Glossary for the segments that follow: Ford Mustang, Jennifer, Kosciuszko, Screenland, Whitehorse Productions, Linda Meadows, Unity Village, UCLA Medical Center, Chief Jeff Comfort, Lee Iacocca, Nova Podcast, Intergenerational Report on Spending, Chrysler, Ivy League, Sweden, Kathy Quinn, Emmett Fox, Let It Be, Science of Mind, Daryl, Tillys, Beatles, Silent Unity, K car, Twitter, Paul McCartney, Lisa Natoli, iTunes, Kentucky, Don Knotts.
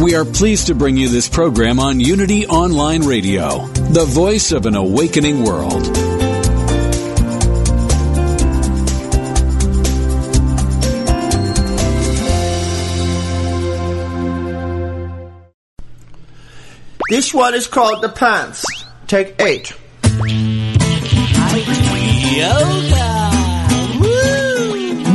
We are pleased to bring you this program on Unity Online Radio, the voice of an awakening world. This one is called The Pants. Take 8. Yoga! Woo!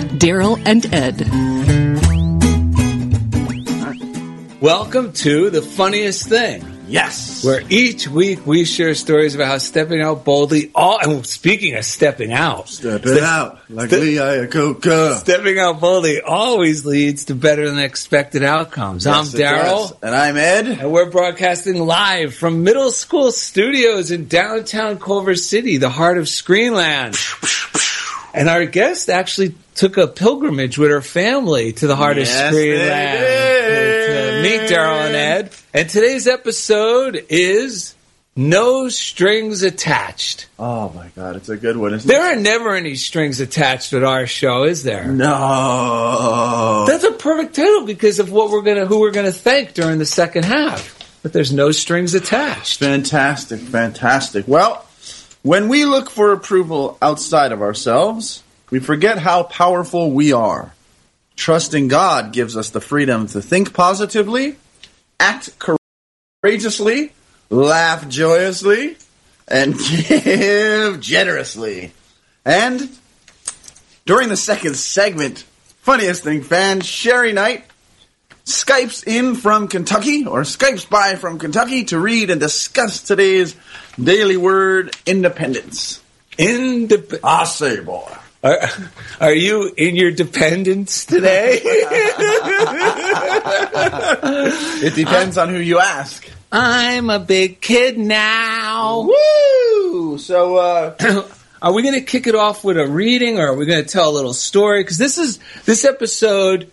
Daryl and Ed. Welcome to The Funniest Thing. Yes. Where each week we share stories about how stepping out boldly, and speaking of stepping out. Lee Iacocca. Stepping out boldly always leads to better than expected outcomes. Yes, I'm Daryl. And I'm Ed. And we're broadcasting live from middle school studios in downtown Culver City, the heart of Screenland. And our guest actually took a pilgrimage with her family to the heart of Screenland. Meet Daryl and Ed. And today's episode is No Strings Attached. Oh, my God. It's a good one, isn't it? There are never any strings attached at our show, is there? No. That's a perfect title because of what who we're going to thank during the second half. But there's no strings attached. Fantastic, fantastic. Well, when we look for approval outside of ourselves, we forget how powerful we are. Trusting God gives us the freedom to think positively, act courageously, laugh joyously, and give generously. And during the second segment, Funniest Thing fan Sherry Knight Skypes by from Kentucky to read and discuss today's daily word, independence. I say, boy. Are you in your dependence today? It depends on who you ask. I'm a big kid now. Woo! So, are we going to kick it off with a reading, or are we going to tell a little story? Because this episode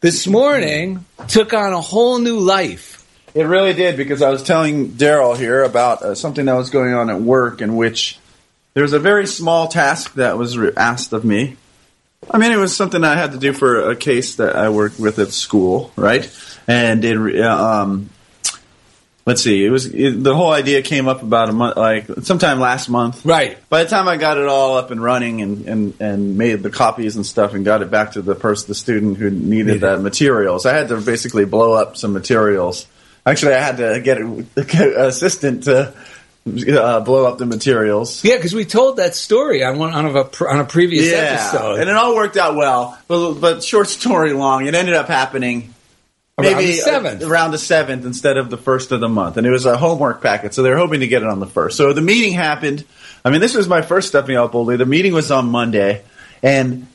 this morning took on a whole new life. It really did, because I was telling Daryl here about something that was going on at work in which... there was a very small task that was asked of me. I mean, it was something I had to do for a case that I worked with at school, right? And the whole idea came up about a month, like sometime last month. Right. By the time I got it all up and running and made the copies and stuff and got it back to the student who needed that material, so I had to basically blow up some materials. Actually, I had to get an assistant to. Blow up the materials. Yeah, because we told that story on a previous episode, and it all worked out well. But short story long, it ended up happening around the 7th instead of the 1st of the month, and it was a homework packet, so they were hoping to get it on the 1st. So the meeting happened. I mean, this was my first stepping out boldly. The meeting was on Monday, and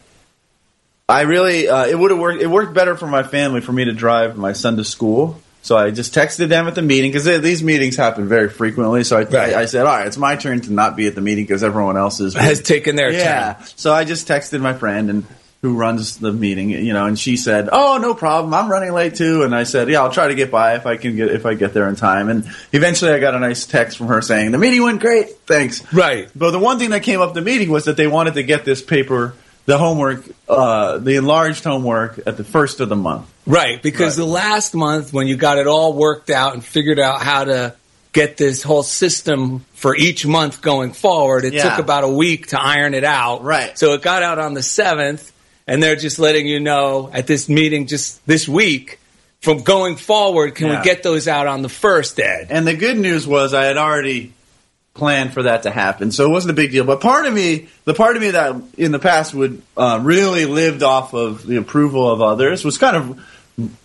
I really it would have worked. It worked better for my family for me to drive my son to school. So I just texted them at the meeting, because these meetings happen very frequently. So I said, all right, it's my turn to not be at the meeting because everyone else has taken their turn. So I just texted my friend, and who runs the meeting, you know, and she said, "Oh, no problem. I'm running late too." And I said, "Yeah, I'll try to get by if I get there in time." And eventually, I got a nice text from her saying, "The meeting went great. Thanks." Right. But the one thing that came up at the meeting was that they wanted to get this paper, the homework, the enlarged homework, at the first of the month. Right, because the last month when you got it all worked out and figured out how to get this whole system for each month going forward, it took about a week to iron it out. Right. So it got out on the 7th. And they're just letting you know at this meeting just this week, from going forward, can we get those out on the 1st, Ed? And the good news was I had already planned for that to happen, so it wasn't a big deal. But part of me, the part of me that in the past would really lived off of the approval of others, was kind of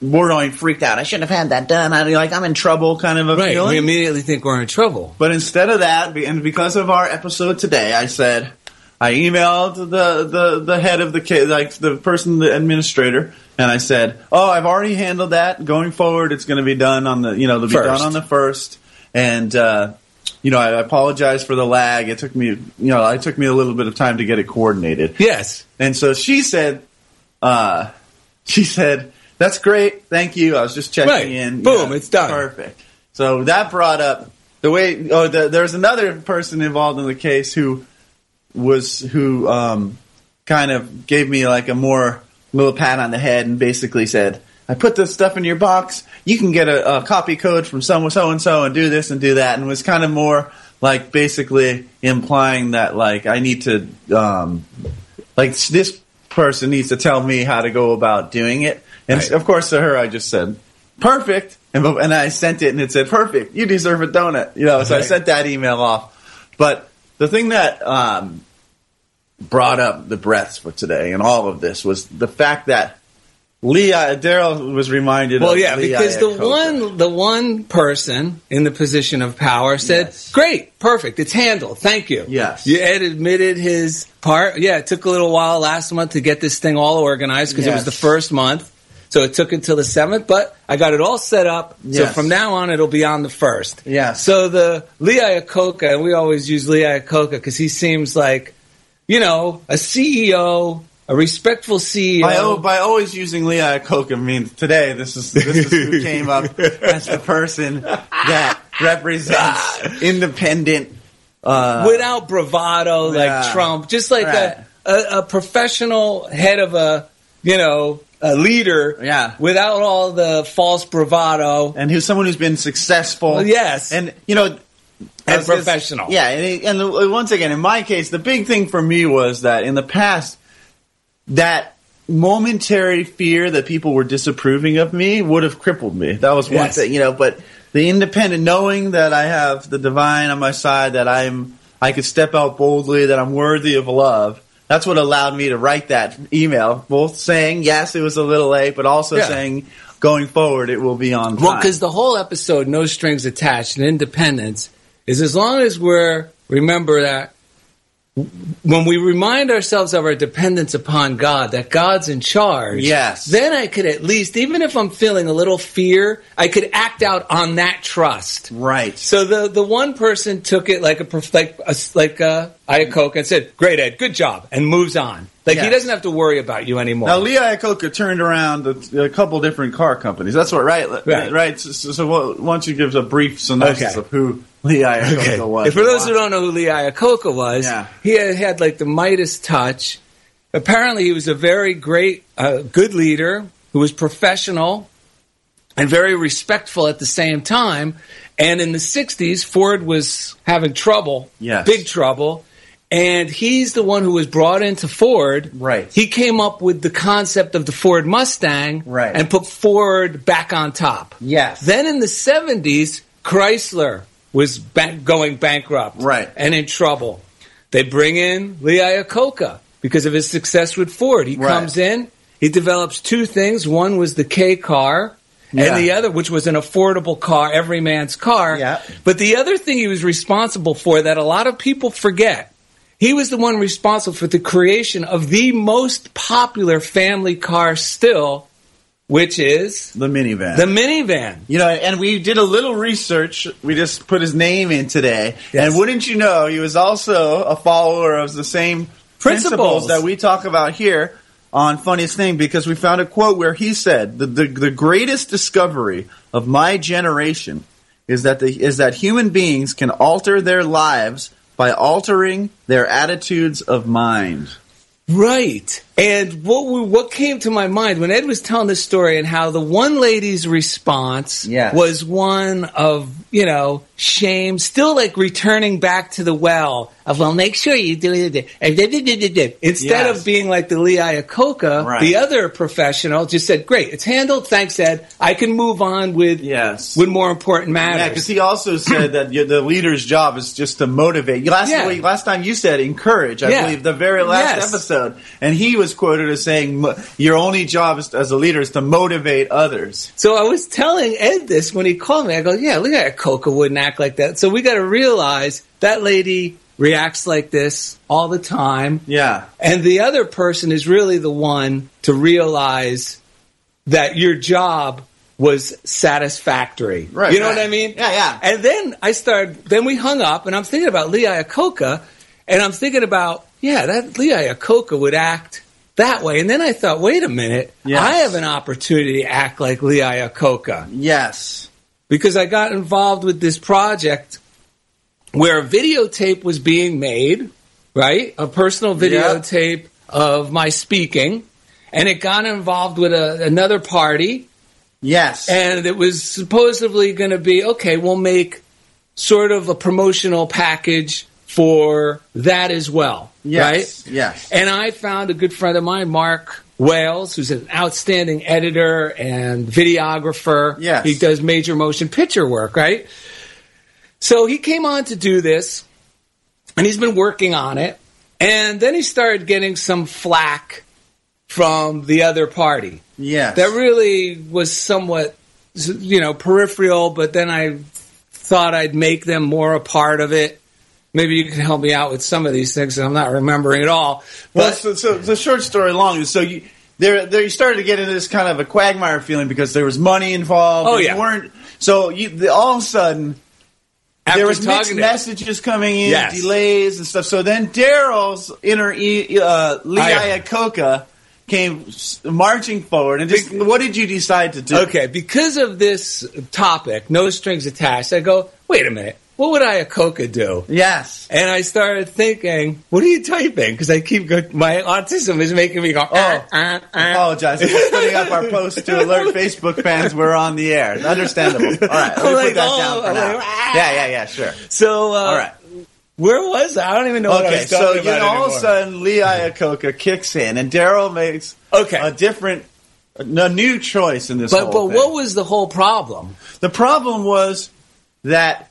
borderline freaked out. I shouldn't have had that done. I'd be like, I'm in trouble kind of a feeling. We immediately think we're in trouble. But instead of that, and because of our episode today, I said... I emailed the head of the case, like the person, the administrator, and I said, "Oh, I've already handled that. Going forward, it's going to be done on the, you know, it'll be done on the 1st." And you know, I apologize for the lag. It took me, you know, it took me a little bit of time to get it coordinated. Yes. And so she said, "That's great. Thank you. I was just checking in." Boom, yeah, it's done. Perfect. So that brought up the way. Oh, there's another person involved in the case who kind of gave me like a more little pat on the head and basically said, "I put this stuff in your box. You can get a copy code from so-and-so and do this and do that." And was kind of more like basically implying that like I need to like this person needs to tell me how to go about doing it. And of course to her I just said, "Perfect." And I sent it and it said, "Perfect. You deserve a donut." You know, so I sent that email off. But the thing that brought up the breaths for today and all of this was the fact that Daryl was reminded of Lee Iacocca. Because the one person in the position of power said, "Great, perfect, it's handled, thank you." Yes. Ed admitted his part. Yeah, it took a little while last month to get this thing all organized because it was the first month. So it took until the 7th, but I got it all set up. Yes. So from now on, it'll be on the 1st. Yeah. So the Lee Iacocca, and we always use Lee Iacocca because he seems like, you know, a CEO, a respectful CEO. By always using Lee Iacocca means today this is who came up as the person that represents independent, without bravado like Trump, just like a professional head of a, you know, a leader without all the false bravado. And who's someone who's been successful. Well, yes. And, you know... And professional. Yeah. And once again, in my case, the big thing for me was that in the past, that momentary fear that people were disapproving of me would have crippled me. That was one thing, you know, but the independent, knowing that I have the divine on my side, that I could step out boldly, that I'm worthy of love. That's what allowed me to write that email, both saying, yes, it was a little late, but also saying, going forward, it will be on time. Well, because the whole episode, No Strings Attached, and independence, is as long as we're, remember that when we remind ourselves of our dependence upon God, that God's in charge, then I could at least, even if I'm feeling a little fear, I could act out on that trust. Right. So the one person took it like Iacocca and said, "Great, Ed, good job," and moves on. Like he doesn't have to worry about you anymore. Now, Lee Iacocca turned around a couple different car companies. That's what, right? So why don't you give a brief synopsis of who Lee Iacocca was? For those who don't know who Lee Iacocca was, he had like the Midas touch. Apparently, he was a very great, good leader who was professional and very respectful at the same time. And in the 60s, Ford was having trouble, big trouble. And he's the one who was brought into Ford. Right. He came up with the concept of the Ford Mustang and put Ford back on top. Yes. Then in the 70s, Chrysler was going bankrupt and in trouble. They bring in Lee Iacocca because of his success with Ford. He comes in, he develops two things. One was the K car. And the other, which was an affordable car, every man's car. Yeah. But the other thing he was responsible for that a lot of people forget, he was the one responsible for the creation of the most popular family car still, which is... the minivan. The minivan. You know, and we did a little research. We just put his name in today. Yes. And wouldn't you know, he was also a follower of the same principles that we talk about here. on Funniest Thing because we found a quote where he said, the greatest discovery of my generation is that human beings can alter their lives by altering their attitudes of mind. Right. And what came to my mind when Ed was telling this story and how the one lady's response was one of, you know, shame, still like returning back to the well of, well, make sure you do it. Instead of being like the Lee Iacocca, the other professional just said, great, it's handled. Thanks, Ed. I can move on with more important matters. Yeah, because he also said that the leader's job is just to motivate. Last time you said encourage, I believe, the very last episode. And he was quoted as saying, your only job as a leader is to motivate others. So I was telling Ed this when he called me. I go, yeah, Lee Iacocca wouldn't act like that. So we got to realize that lady reacts like this all the time. Yeah. And the other person is really the one to realize that your job was satisfactory. Right. You know what I mean? Yeah, yeah. And then then we hung up, and I'm thinking about Lee Iacocca, and I'm thinking about, that Lee Iacocca would act that way. And then I thought, wait a minute, I have an opportunity to act like Lee Iacocca. Yes. Because I got involved with this project where a videotape was being made, right? A personal videotape of my speaking. And it got involved with another party. Yes. And it was supposedly going to be, okay, we'll make sort of a promotional package for that as well, right? Yes. And I found a good friend of mine, Mark Wales, who's an outstanding editor and videographer. Yes. He does major motion picture work, right? So he came on to do this, and he's been working on it. And then he started getting some flack from the other party. Yes. That really was somewhat, peripheral, but then I thought I'd make them more a part of it. Maybe you can help me out with some of these things that I'm not remembering at all. Well, so the short story long is you started to get into this kind of a quagmire feeling because there was money involved. Oh, yeah. All of a sudden, there was mixed messages coming in, delays and stuff. So then Daryl's inner Lee Iacocca came marching forward. And just, what did you decide to do? Okay, because of this topic, no strings attached, I go, wait a minute. What would Iacocca do? Yes. And I started thinking, what are you typing? Because I keep going, my autism is making me go, I apologize. We're putting up our post to alert Facebook fans we're on the air. Understandable. All right. Let me put that down for now. Yeah, sure. So, all right. Where was I? I don't even know what I was talking about anymore. All of a sudden, Lee Iacocca kicks in, and Daryl makes a different, a new choice in this whole thing. But what was the whole problem? The problem was that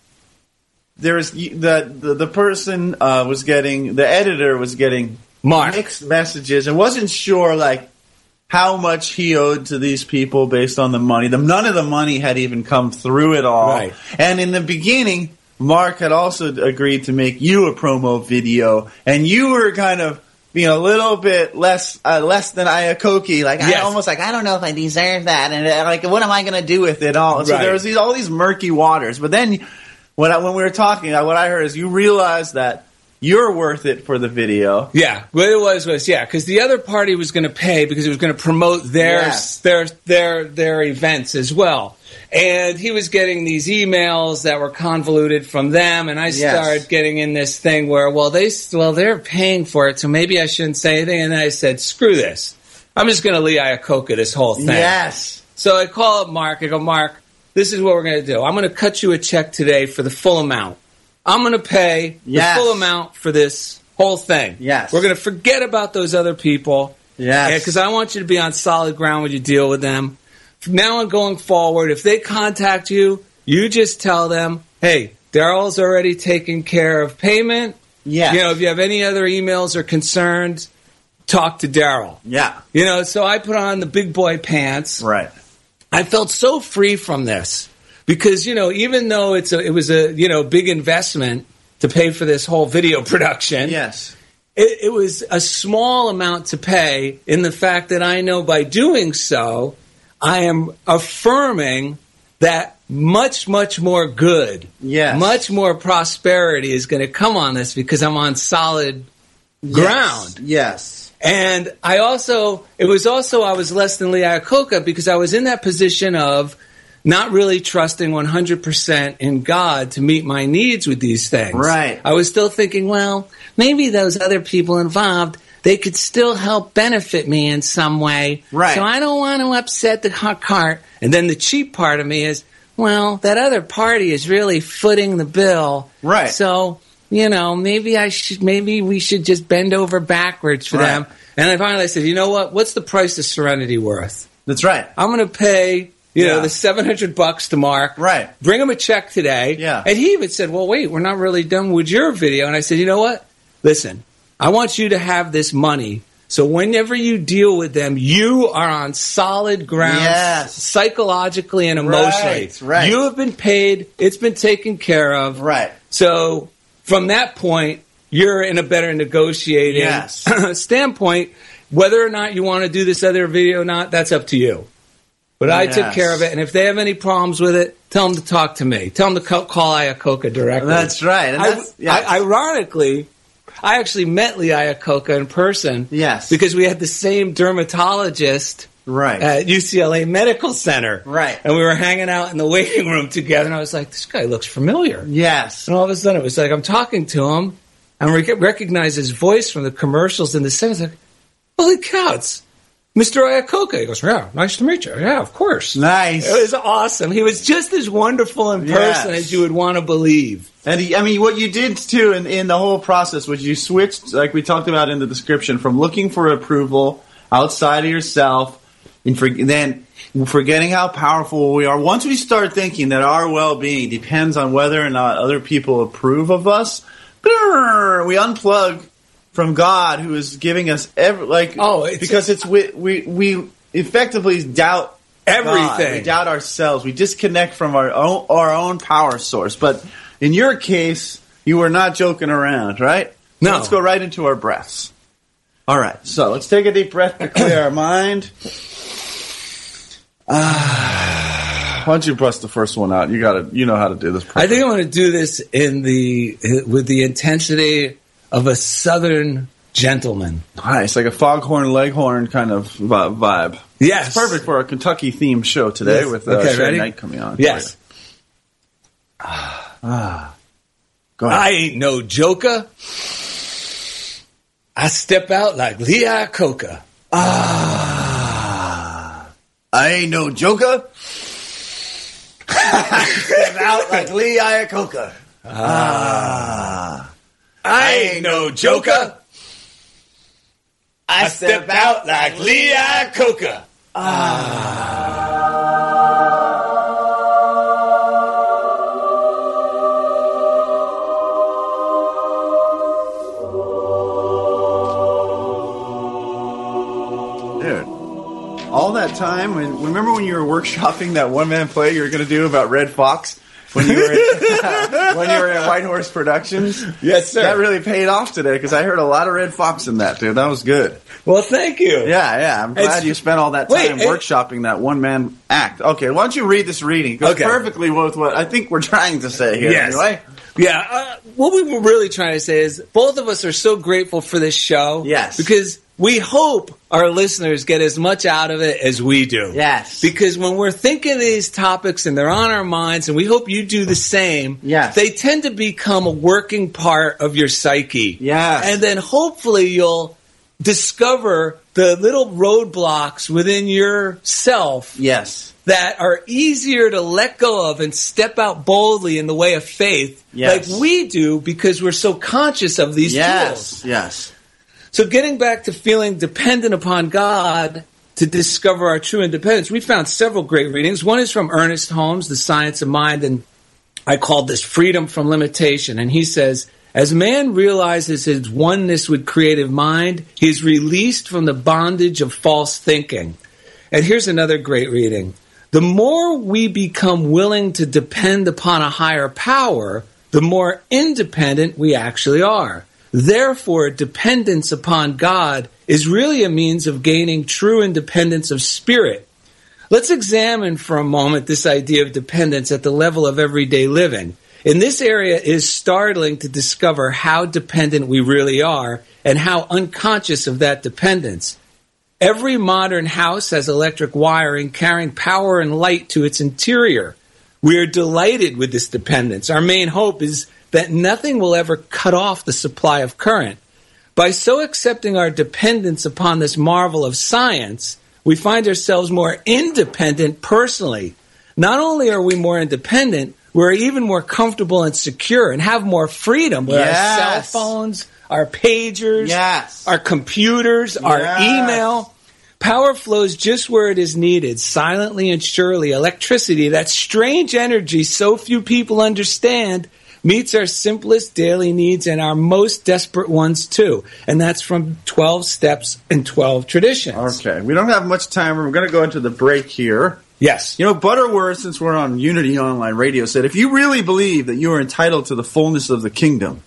there is the person the editor was getting mixed messages and wasn't sure how much he owed to these people based on the money. None of the money had even come through at all. Right. And in the beginning, Mark had also agreed to make you a promo video, and you were kind of being a little bit less than Iacocca. I don't know if I deserve that, and what am I going to do with it all? Right. So there was all these murky waters, but then. When we were talking, what I heard is you realized that you're worth it for the video. Yeah, what it was because the other party was going to pay because it was going to promote their events as well. And he was getting these emails that were convoluted from them, and I started getting in this thing where, they're paying for it, so maybe I shouldn't say anything. And then I said, screw this. I'm just going to Lee Iacocca this whole thing. Yes. So I call up Mark. I go, Mark, this is what we're going to do. I'm going to cut you a check today for the full amount. I'm going to pay the full amount for this whole thing. Yes. We're going to forget about those other people. Yes. Because I want you to be on solid ground when you deal with them. From now on going forward, if they contact you, you just tell them, hey, Daryl's already taking care of payment. Yeah. If you have any other emails or concerns, talk to Daryl. Yeah. So I put on the big boy pants. Right. I felt so free from this because, even though it was a big investment to pay for this whole video production, it was a small amount to pay in the fact that I know by doing so, I am affirming that much, much more good, much more prosperity is going to come on this because I'm on solid ground. Yes. And I also, it was also, I was less than Lee Iacocca because I was in that position of not really trusting 100% in God to meet my needs with these things. Right. I was still thinking, well, maybe those other people involved, they could still help benefit me in some way. Right. So I don't want to upset the cart. And then the cheap part of me is, well, that other party is really footing the bill. Right. So, you know, maybe we should just bend over backwards for them. And then finally I said, you know what? What's the price of serenity worth? That's right. I'm going to pay, you know, the $700 to Mark. Right. Bring him a check today. Yeah. And he even said, well, wait, we're not really done with your video. And I said, you know what? Listen, I want you to have this money. So whenever you deal with them, you are on solid ground psychologically and emotionally. Right. You have been paid. It's been taken care of. Right. So from that point, you're in a better negotiating standpoint. Whether or not you want to do this other video or not, that's up to you. But I took care of it. And if they have any problems with it, tell them to talk to me. Tell them to call Iacocca directly. That's right. And ironically, I actually met Lee Iacocca in person. Yes. Because we had the same dermatologist at UCLA Medical Center. Right. And we were hanging out in the waiting room together. And I was like, this guy looks familiar. Yes. And all of a sudden it was like, I'm talking to him. And we recognize his voice from the commercials in the center. It's like, holy cow, it's Mr. Iacocca. He goes, yeah, nice to meet you. Yeah, of course. Nice. It was awesome. He was just as wonderful in person as you would want to believe. And what you did, too, in the whole process was you switched, like we talked about in the description, from looking for approval outside of yourself and then forgetting how powerful we are. Once we start thinking that our well-being depends on whether or not other people approve of us, we unplug from God who is giving us we effectively doubt everything. We doubt ourselves. We disconnect from our own power source, but in your case, you were not joking around, right? No. So let's go right into our breaths. All right. So let's take a deep breath to clear our mind. Why don't you bust the first one out? You know how to do this. Perfect. I think I want to do this with the intensity of a Southern gentleman. Nice, like a Foghorn Leghorn kind of vibe. Yes. It's perfect for our Kentucky themed show today with Sherry Knight coming on. Yes. Go ahead. I ain't no joker. I step out like Lee Iacocca. I ain't no joker. I step out like Lee Iacocca. I ain't no joker. I step out like Lee Iacocca. All that time, remember when you were workshopping that one-man play you were going to do about Redd Foxx when you were at Whitehorse Productions? Yes, sir. That really paid off today because I heard a lot of Redd Foxx in that, dude. That was good. Well, thank you. Yeah. I'm glad you spent all that time workshopping that one-man act. Okay, why don't you read this reading? It goes perfectly with what I think we're trying to say here. Yes. Anyway. Yeah, what we were really trying to say is both of us are so grateful for this show. Yes. Because we hope our listeners get as much out of it as we do. Yes. Because when we're thinking of these topics and they're on our minds, and we hope you do the same, they tend to become a working part of your psyche. Yes. And then hopefully you'll discover the little roadblocks within yourself that are easier to let go of and step out boldly in the way of faith like we do because we're so conscious of these tools. Yes. So getting back to feeling dependent upon God to discover our true independence, we found several great readings. One is from Ernest Holmes, The Science of Mind, and I called this Freedom from Limitation. And he says, as man realizes his oneness with creative mind, he is released from the bondage of false thinking. And here's another great reading. The more we become willing to depend upon a higher power, the more independent we actually are. Therefore, dependence upon God is really a means of gaining true independence of spirit. Let's examine for a moment this idea of dependence at the level of everyday living. In this area, it is startling to discover how dependent we really are and how unconscious of that dependence. Every modern house has electric wiring carrying power and light to its interior. We are delighted with this dependence. Our main hope is that nothing will ever cut off the supply of current. By so accepting our dependence upon this marvel of science, we find ourselves more independent personally. Not only are we more independent, we're even more comfortable and secure and have more freedom with our cell phones, our pagers, our computers, our email. Power flows just where it is needed, silently and surely. Electricity, that strange energy so few people understand, meets our simplest daily needs and our most desperate ones, too. And that's from 12 Steps and 12 Traditions. Okay. We don't have much time. We're going to go into the break here. Yes. You know, Butterworth, since we're on Unity Online Radio, said, if you really believe that you are entitled to the fullness of the kingdom,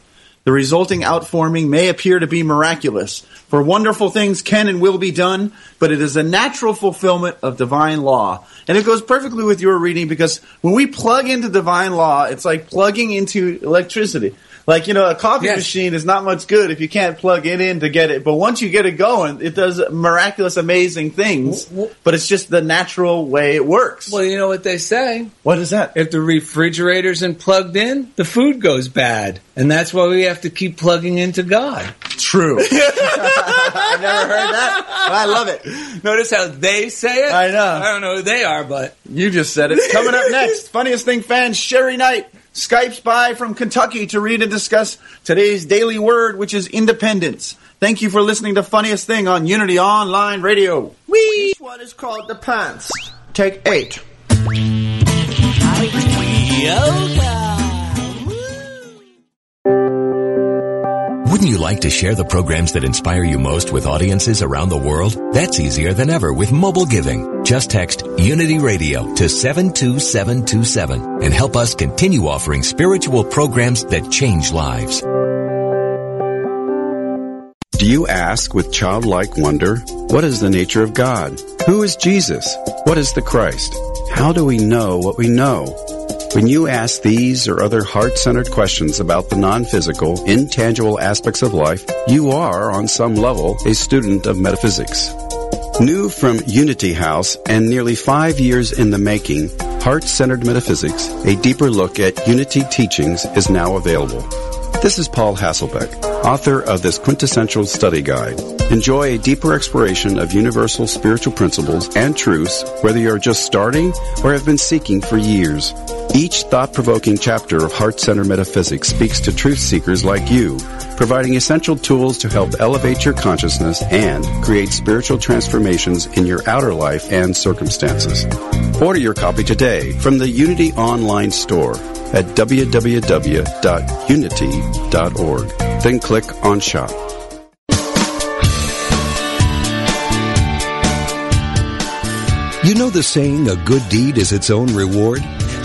the resulting outforming may appear to be miraculous, for wonderful things can and will be done, but it is a natural fulfillment of divine law. And it goes perfectly with your reading, because when we plug into divine law, it's like plugging into electricity. Like, you know, a coffee machine is not much good if you can't plug it in to get it. But once you get it going, it does miraculous, amazing things. But it's just the natural way it works. Well, you know what they say. What is that? If the refrigerator isn't plugged in, the food goes bad. And that's why we have to keep plugging into God. True. I've never heard that, but I love it. Notice how they say it? I know. I don't know who they are, but... You just said it. Coming up next, Funniest Thing fan Sherry Knight Skypes by from Kentucky to read and discuss today's daily word, which is independence. Thank you for listening to Funniest Thing on Unity Online Radio. Whee! This one is called The Pants. Take 8. Wouldn't you like to share the programs that inspire you most with audiences around the world? That's easier than ever with mobile giving. Just text Unity Radio to 72727 and help us continue offering spiritual programs that change lives. Do you ask with childlike wonder, what is the nature of God? Who is Jesus? What is the Christ? How do we know what we know? When you ask these or other heart-centered questions about the non-physical, intangible aspects of life, you are, on some level, a student of metaphysics. New from Unity House and nearly 5 years in the making, Heart-Centered Metaphysics, a deeper look at Unity teachings is now available. This is Paul Hasselbeck, author of this quintessential study guide. Enjoy a deeper exploration of universal spiritual principles and truths, whether you're just starting or have been seeking for years. Each thought-provoking chapter of Heart Center Metaphysics speaks to truth seekers like you, providing essential tools to help elevate your consciousness and create spiritual transformations in your outer life and circumstances. Order your copy today from the Unity Online Store at www.unity.org. Then click on Shop. You know the saying, a good deed is its own reward?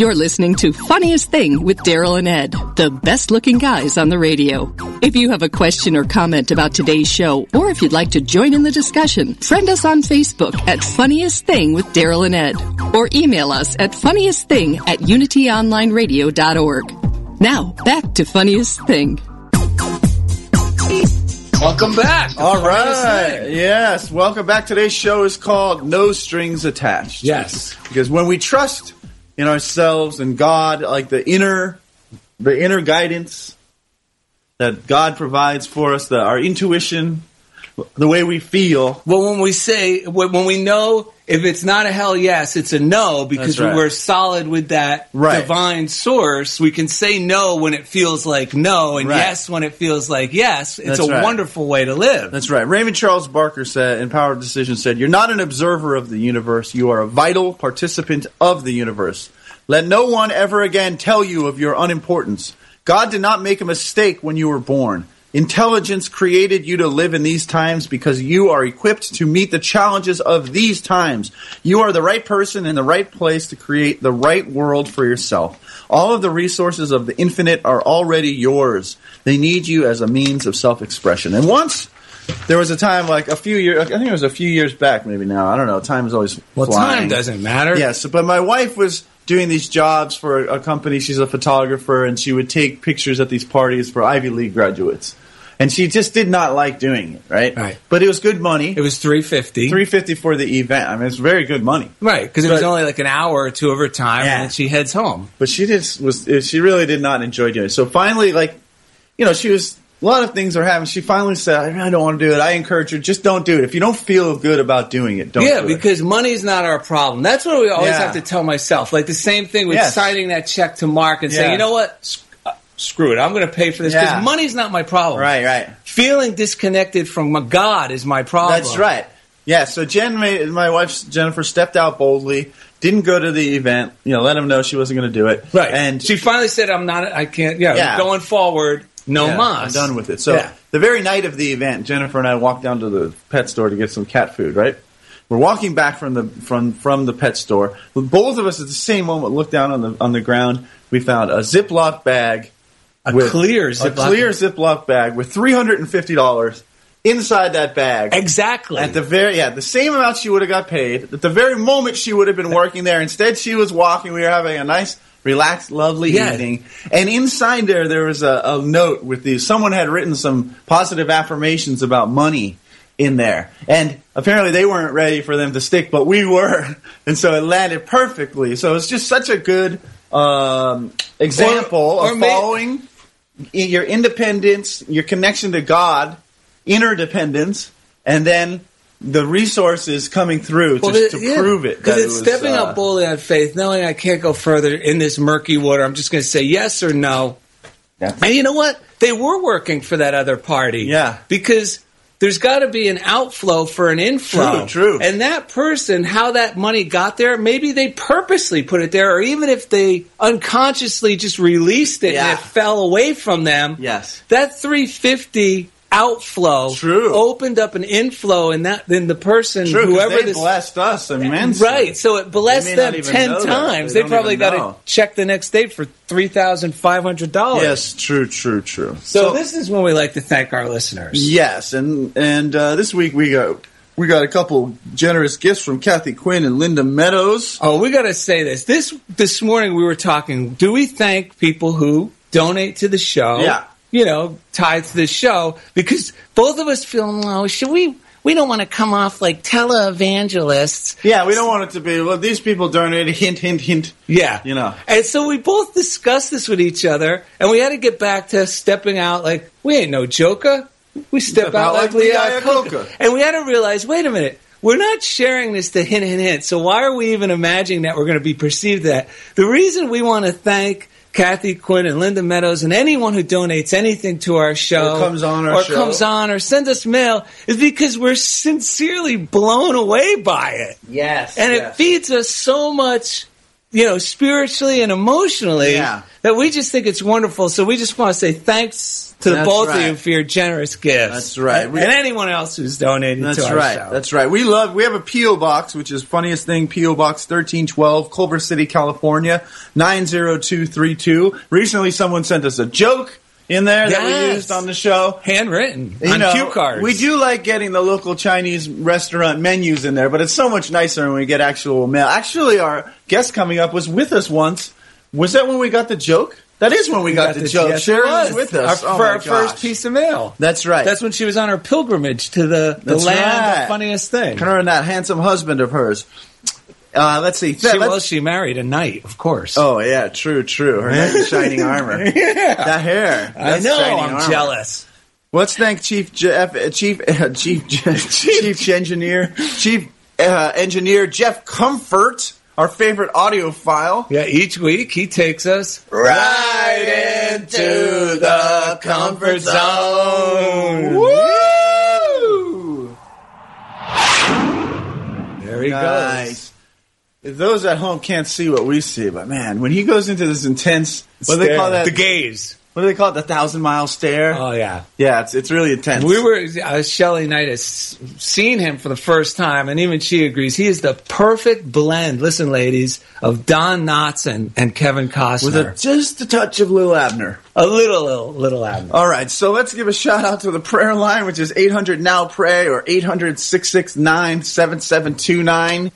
You're listening to Funniest Thing with Daryl and Ed, the best-looking guys on the radio. If you have a question or comment about today's show, or if you'd like to join in the discussion, friend us on Facebook at Funniest Thing with Daryl and Ed, or email us at funniestthing@unityonlineradio.org. Now, back to Funniest Thing. Welcome back. All right. Yes. Welcome back. Today's show is called No Strings Attached. Yes. Because when we trust in ourselves and God, like the inner guidance that God provides for us, our intuition, the way we feel. Well, when we know if it's not a hell yes, it's a no, because right, we're solid with that right, divine source. We can say no when it feels like no, and right, yes when it feels like yes. It's that's a right, wonderful way to live. That's right. Raymond Charles Barker said, in Power of Decision, said, "You're not an observer of the universe. You are a vital participant of the universe. Let no one ever again tell you of your unimportance. God did not make a mistake when you were born. Intelligence created you to live in these times because you are equipped to meet the challenges of these times. You are the right person in the right place to create the right world for yourself. All of the resources of the infinite are already yours. They need you as a means of self-expression." And once there was a time, like a few years, I think it was a few years back, maybe now, I don't know, time is always flying. Well, time doesn't matter. Yes, but my wife was doing these jobs for a company. She's a photographer, and she would take pictures at these parties for Ivy League graduates. And she just did not like doing it, right? Right. But it was good money. It was $350. $350 for the event. I mean, it's very good money. Right, because it was only like an hour or two of her time, yeah, and then she heads home. But she really did not enjoy doing it. So finally, like, you know, a lot of things are happening. She finally said, "I don't want to do it." I encourage her, just don't do it. If you don't feel good about doing it, don't do it. Yeah, because money's not our problem. That's what we always have to tell myself. Like the same thing with signing that check to Mark and saying, "You know what? Screw it. I'm going to pay for this because money's not my problem." Right, right. Feeling disconnected from God is my problem. That's right. Yeah, so my wife, Jennifer, stepped out boldly, didn't go to the event, you know, let him know she wasn't going to do it. Right. And she finally said, I can't, going forward. No mas. I'm done with it. So the very night of the event, Jennifer and I walked down to the pet store to get some cat food, right? We're walking back from the pet store. Both of us at the same moment looked down on the ground. We found a Ziploc bag. A clear Ziploc bag with $350 inside that bag. Exactly. At the very the same amount she would have got paid. At the very moment she would have been working there. Instead, she was walking. We were having a nice, relaxed, lovely evening. And inside there was a note with these. Someone had written some positive affirmations about money in there. And apparently they weren't ready for them to stick, but we were. And so it landed perfectly. So it's just such a good example of following your independence, your connection to God, interdependence, and then the resources coming through to prove it. Because it's stepping up boldly on faith, knowing I can't go further in this murky water. I'm just going to say yes or no. Yeah. And you know what? They were working for that other party. Yeah. Because there's got to be an outflow for an inflow. True. And that person, how that money got there, maybe they purposely put it there, or even if they unconsciously just released it and it fell away from them. Yes. That $350 outflow opened up an inflow, and then the person, whoever this blessed us immensely, right? So it blessed them 10 times. They probably got a check the next day for $3,500. Yes, true. So this is when we like to thank our listeners. Yes, and this week we got a couple generous gifts from Kathy Quinn and Linda Meadows. Oh, we got to say this. This morning we were talking. Do we thank people who donate to the show? Yeah. You know, tied to the show, because both of us feel, no, should we don't want to come off like televangelists. Yeah, we don't want it to be, well, these people donated, hint, hint, hint. Yeah. You know. And so we both discussed this with each other, and we had to get back to stepping out like, we ain't no joker. We step out like Lee Iacocca. And we had to realize, wait a minute, we're not sharing this to hint, hint, hint, so why are we even imagining that we're going to be perceived that? The reason we want to thank Kathy Quinn and Linda Meadows and anyone who donates anything to our show or sends us mail is because we're sincerely blown away by it. Yes. And it feeds us so much you know, spiritually and emotionally, that we just think it's wonderful. So we just want to say thanks to the both of you for your generous gifts. That's right. And anyone else who's donated to our show. That's right. We have a P.O. Box, which is funniest thing, P.O. Box 1312, Culver City, California, 90232. Recently someone sent us a joke in there that we used on the show. Handwritten on cue cards. We do like getting the local Chinese restaurant menus in there, but it's so much nicer when we get actual mail. Actually, our guest coming up was with us once. Was that when we got the joke? That is when we got the joke. Yes, Sherry was with us for our first piece of mail. That's right. That's when she was on her pilgrimage to the land of funniest thing. Her and that handsome husband of hers. Let's see. She married a knight, of course. Oh, yeah, true. Her knight in shining armor. Yeah. That hair. I know, I'm jealous. Let's thank Chief Engineer Jeff Comfort, our favorite audiophile. Yeah, each week he takes us right into the comfort zone. Woo! There he goes. Those at home can't see what we see, but man, when he goes into this intense stare. What do they call that? The gaze. What do they call it? The 1,000-mile stare? Oh, yeah. Yeah, it's really intense. We were, Shelly Knight has seen him for the first time, and even she agrees. He is the perfect blend, listen, ladies, of Don Knotts and Kevin Costner. With just a touch of Lil Abner. A little Abner. All right, so let's give a shout-out to the prayer line, which is 800-NOW-PRAY or 800-669-7729.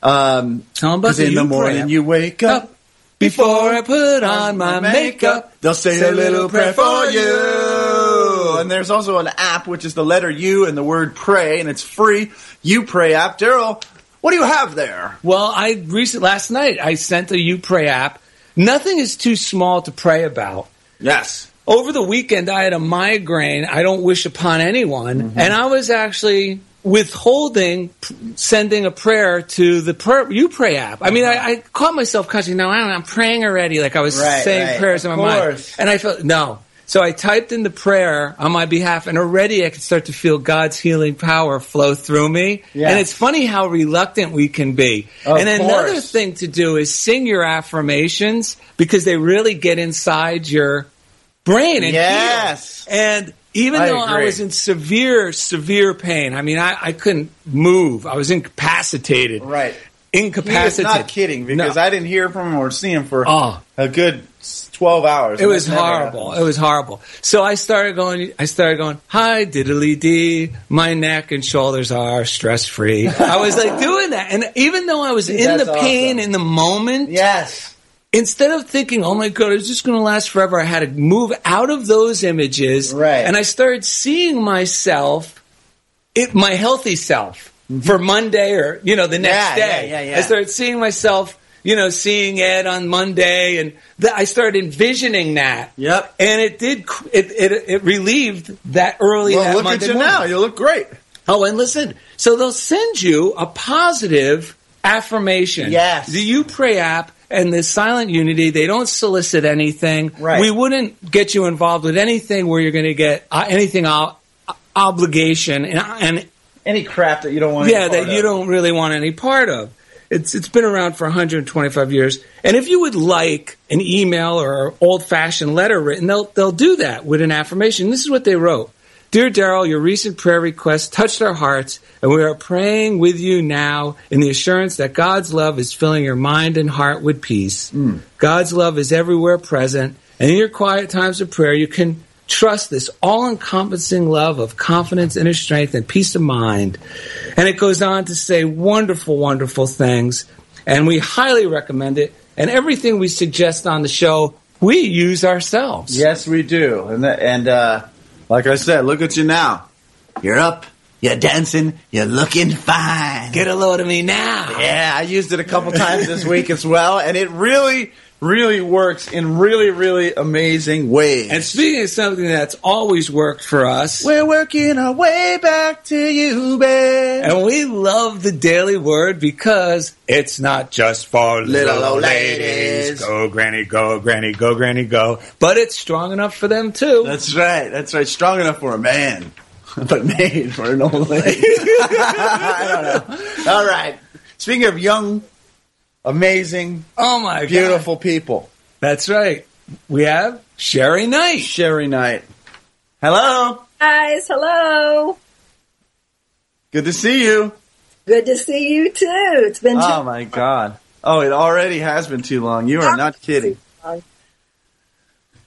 Because in the morning you wake up, before I put on my makeup, they'll say a little prayer for you. And there's also an app, which is the letter U and the word pray, and it's free. You Pray app. Daryl, what do you have there? Well, last night I sent the You Pray app. Nothing is too small to pray about. Yes. Over the weekend I had a migraine. I don't wish upon anyone. Mm-hmm. And I was actually withholding sending a prayer to the You Pray app. I mean, I caught myself catching. No, I'm praying already. Like I was saying prayers in my mind, and I felt no. So I typed in the prayer on my behalf, and already I could start to feel God's healing power flow through me. Yeah. And it's funny how reluctant we can be. Another thing to do is sing your affirmations because they really get inside your brain and heal. And even though I was in severe pain, I mean, I couldn't move. I was incapacitated. Right. Incapacitated. He was not kidding, because I didn't hear from him or see him for a good 12 hours. It was horrible. It was horrible. So I started going, hi, diddly-dee, my neck and shoulders are stress-free. I was like doing that. And even though I was in the pain in the moment. Yes. Instead of thinking, oh, my God, it's just going to last forever, I had to move out of those images. Right. And I started seeing myself, my healthy self, for Monday or, you know, the next day. Yeah. I started seeing myself, you know, seeing Ed on Monday. And I started envisioning that. Yep. And it did. It relieved that early Monday morning. Well, look at you now. You look great. Oh, and listen. So they'll send you a positive affirmation. Yes. The You Pray app. And the Silent Unity, they don't solicit anything. Right. We wouldn't get you involved with anything where you're going to get anything obligation and any crap that you don't want. Yeah, that you don't really want any part of. It's been around for 125 years. And if you would like an email or an old-fashioned letter written, they'll do that with an affirmation. This is what they wrote. Dear Daryl, your recent prayer request touched our hearts, and we are praying with you now in the assurance that God's love is filling your mind and heart with peace. Mm. God's love is everywhere present, and in your quiet times of prayer, you can trust this all-encompassing love of confidence, inner strength, and peace of mind. And it goes on to say wonderful, wonderful things, and we highly recommend it. And everything we suggest on the show, we use ourselves. Yes, we do. Like I said, look at you now. You're up, you're dancing, you're looking fine. Get a load of me now. Yeah, I used it a couple times this week as well, and it really, really works in really, really amazing ways. And speaking of something that's always worked for us, we're working our way back to you, babe. And we love the Daily Word because it's not just for little old ladies. Go, granny, go, granny, go, granny, go. But it's strong enough for them, too. That's right. Strong enough for a man, but made for an old lady. I don't know. All right. Speaking of young amazing, beautiful God. People. That's right. We have Sherry Knight. Sherry Knight. Hello. Guys, hello. Good to see you. Good to see you, too. It's been too long. Oh, my God. Oh, it already has been too long. You are not kidding.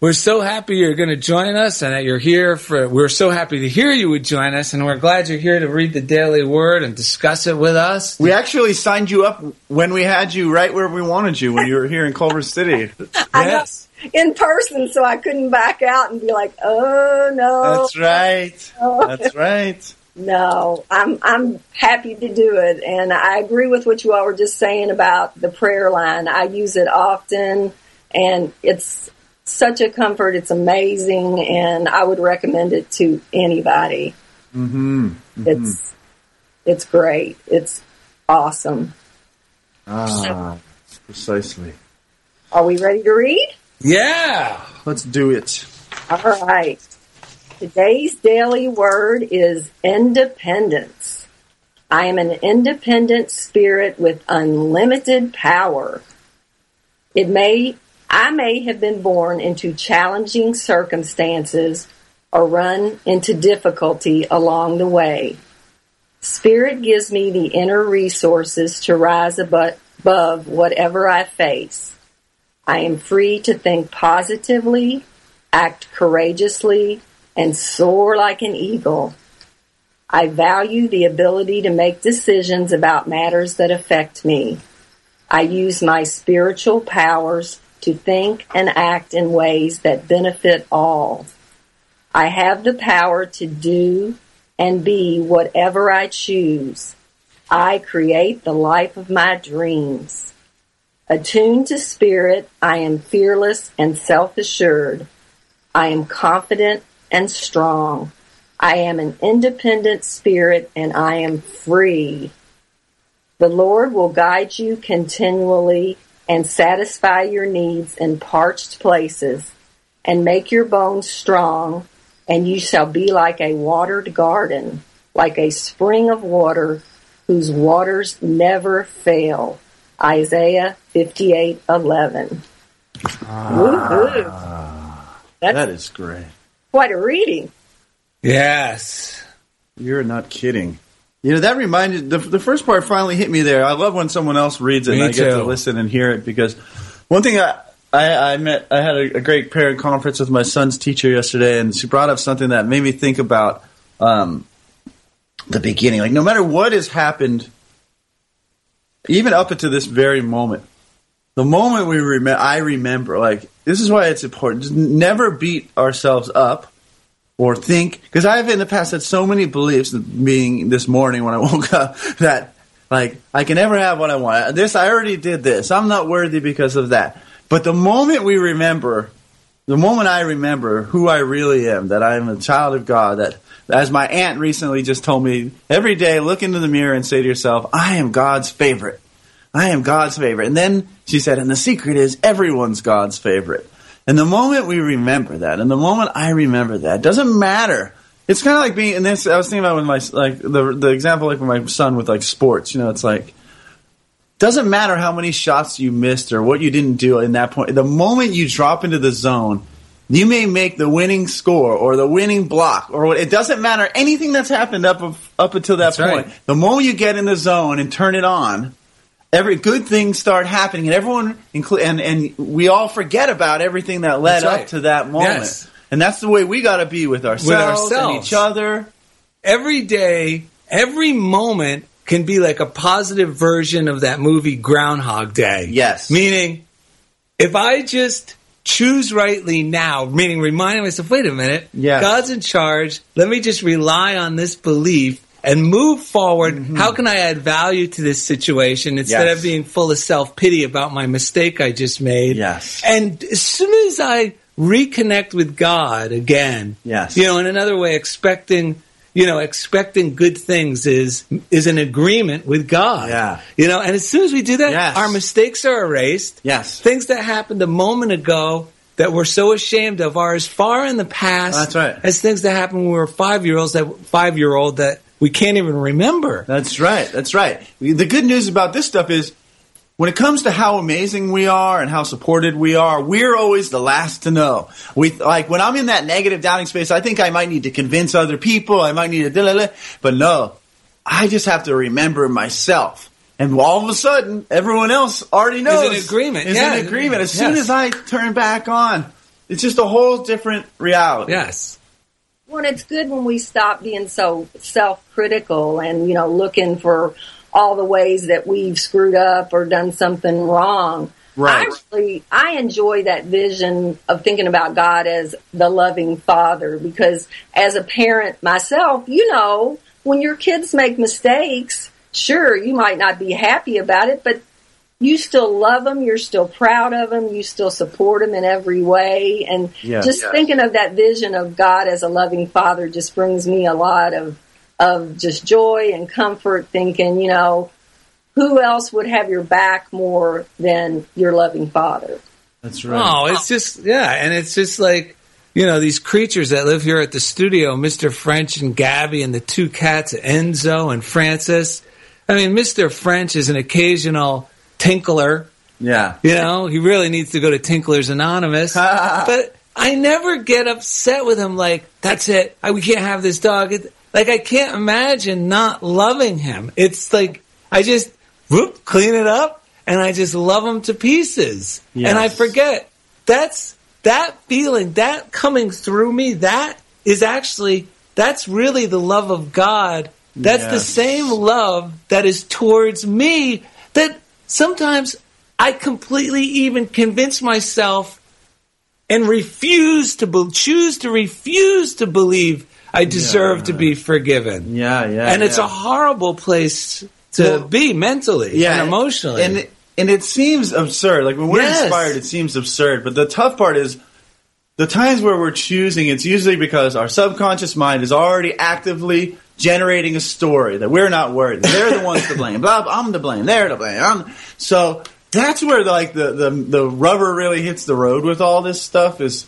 We're so happy you're going to join us and that you're here. We're so happy to hear you would join us, and we're glad you're here to read the Daily Word and discuss it with us. We actually signed you up when we had you right where we wanted you when you were here in Culver City. Yes. In person, so I couldn't back out and be like, oh, no. That's right. No. That's right. No, I'm happy to do it, and I agree with what you all were just saying about the prayer line. I use it often, and it's such a comfort. It's amazing, and I would recommend it to anybody. Mm-hmm. Mm-hmm. It's great. It's awesome. Ah, precisely. Are we ready to read? Yeah, let's do it. All right. Today's daily word is independence. I am an independent spirit with unlimited power. I may have been born into challenging circumstances or run into difficulty along the way. Spirit gives me the inner resources to rise above whatever I face. I am free to think positively, act courageously, and soar like an eagle. I value the ability to make decisions about matters that affect me. I use my spiritual powers to think and act in ways that benefit all. I have the power to do and be whatever I choose. I create the life of my dreams. Attuned to spirit, I am fearless and self-assured. I am confident and strong. I am an independent spirit, and I am free. The Lord will guide you continually and satisfy your needs in parched places, and make your bones strong, and you shall be like a watered garden, like a spring of water whose waters never fail. Isaiah 58:11. Ah, that is great. Quite a reading. Yes. You're not kidding. You know, that reminded, the first part finally hit me there. I love when someone else reads it and I get to listen and hear it, because one thing I had a great parent conference with my son's teacher yesterday, and she brought up something that made me think about the beginning. Like, no matter what has happened, even up until this very moment, the moment I remember, like, this is why it's important. Just never beat ourselves up or think, because I've in the past had so many beliefs, being this morning when I woke up, that like I can never have what I want. This, I already did this. I'm not worthy because of that. But the moment we remember, the moment I remember who I really am, that I am a child of God, that as my aunt recently just told me, every day look into the mirror and say to yourself, I am God's favorite. I am God's favorite. And then she said, and the secret is everyone's God's favorite. And the moment we remember that, and the moment I remember that, doesn't matter. It's kind of like being, and this I was thinking about with my, like, the example, like, with my son with, like, sports. You know, it's like, doesn't matter how many shots you missed or what you didn't do in that point. The moment you drop into the zone, you may make the winning score or the winning block, or what, it doesn't matter anything that's happened up until that point. Right. The moment you get in the zone and turn it on, every good thing start happening, and everyone and we all forget about everything that led up to that moment. Yes. And that's the way we got to be with ourselves and each other. Every day, every moment can be like a positive version of that movie Groundhog Day. Yes. Meaning, if I just choose rightly now, meaning reminding myself, wait a minute, God's in charge. Let me just rely on this belief and move forward. Mm-hmm. How can I add value to this situation instead of being full of self-pity about my mistake I just made? Yes. And as soon as I reconnect with God again, you know, in another way, expecting good things is an agreement with God. Yeah. You know, and as soon as we do that, our mistakes are erased. Yes. Things that happened a moment ago that we're so ashamed of are as far in the past as things that happened when we were a 5-year-old that we can't even remember. That's right. The good news about this stuff is When it comes to how amazing we are and how supported we are, we're always the last to know. We like when I'm in that negative doubting space, I think I might need to convince other people. I might need to but no, I just have to remember myself. And all of a sudden, everyone else already knows. Is in agreement. Is in agreement. As soon as I turn back on, it's just a whole different reality. Yes. Well, it's good when we stop being so self-critical and, you know, looking for all the ways that we've screwed up or done something wrong. Right. I enjoy that vision of thinking about God as the loving Father, because as a parent myself, you know, when your kids make mistakes, sure, you might not be happy about it, but you still love them. You're still proud of them. You still support them in every way. And thinking of that vision of God as a loving Father just brings me a lot of just joy and comfort, thinking, you know, who else would have your back more than your loving Father? That's right. Oh, it's just, and it's just like, you know, these creatures that live here at the studio, Mr. French and Gabby and the two cats, Enzo and Francis. I mean, Mr. French is an occasional tinkler. Yeah. You know, he really needs to go to Tinklers Anonymous. But I never get upset with him like, that's it. We can't have this dog. Like, I can't imagine not loving him. It's like, I just, clean it up, and I just love him to pieces. Yes. And I forget. That feeling, that coming through me, that's really the love of God. That's the same love that is towards me that sometimes I completely even convince myself and refuse to believe I deserve to be forgiven. And it's a horrible place to be mentally and emotionally. And it seems absurd. Like when we're inspired, it seems absurd. But the tough part is the times where we're choosing, it's usually because our subconscious mind is already actively generating a story that we're not worthy. They're the ones to blame. Blah, I'm to blame. They're to blame. So that's where the rubber really hits the road with all this stuff is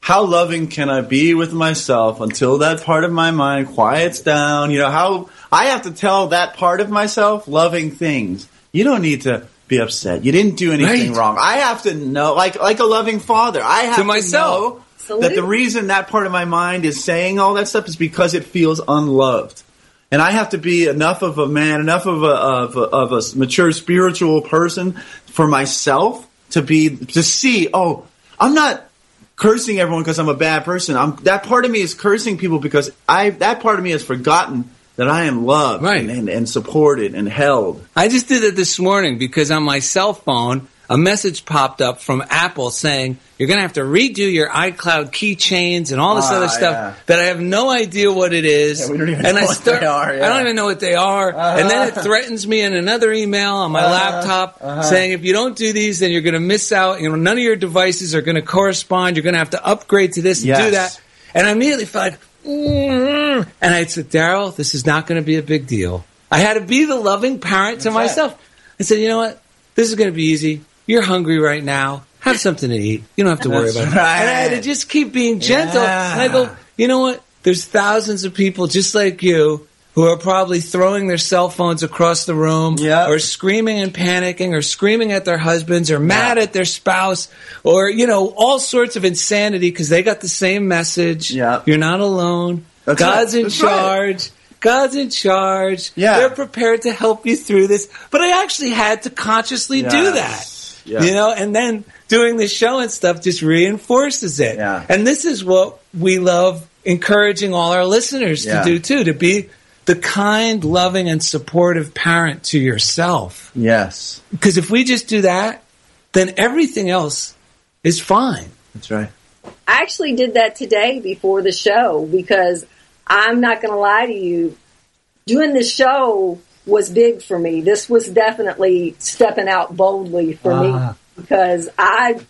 how loving can I be with myself until that part of my mind quiets down? You know, how I have to tell that part of myself loving things. You don't need to be upset. You didn't do anything wrong. I have to know, like a loving father, I have to myself. Know that the reason that part of my mind is saying all that stuff is because it feels unloved. And I have to be enough of a man, enough of a mature spiritual person for myself to see, oh, I'm not cursing everyone because I'm a bad person. That part of me is cursing people because that part of me has forgotten that I am loved and supported and held. I just did it this morning because on my cell phone, a message popped up from Apple saying, you're going to have to redo your iCloud keychains and all this other stuff that I have no idea what it is. Yeah, we don't even know what they are. Yeah. I don't even know what they are. And then it threatens me in another email on my laptop saying, if you don't do these, then you're going to miss out. You know, none of your devices are going to correspond. You're going to have to upgrade to this and do that. And I immediately felt like, and I said, Daryl, this is not going to be a big deal. I had to be the loving parent to myself. I said, you know what? This is going to be easy. You're hungry right now. Have something to eat. You don't have to worry about it. And I had to just keep being gentle. Yeah. And I go, you know what? There's thousands of people just like you who are probably throwing their cell phones across the room or screaming and panicking or screaming at their husbands or mad at their spouse or, you know, all sorts of insanity because they got the same message. Yeah. You're not alone. God's in charge. God's in charge. Yeah. They're prepared to help you through this. But I actually had to consciously do that, you know, and then doing the show and stuff just reinforces it. Yeah. And this is what we love encouraging all our listeners to do, too, to be the kind, loving, and supportive parent to yourself. Yes. Because if we just do that, then everything else is fine. That's right. I actually did that today before the show because I'm not going to lie to you, doing this show was big for me. This was definitely stepping out boldly for me because I'm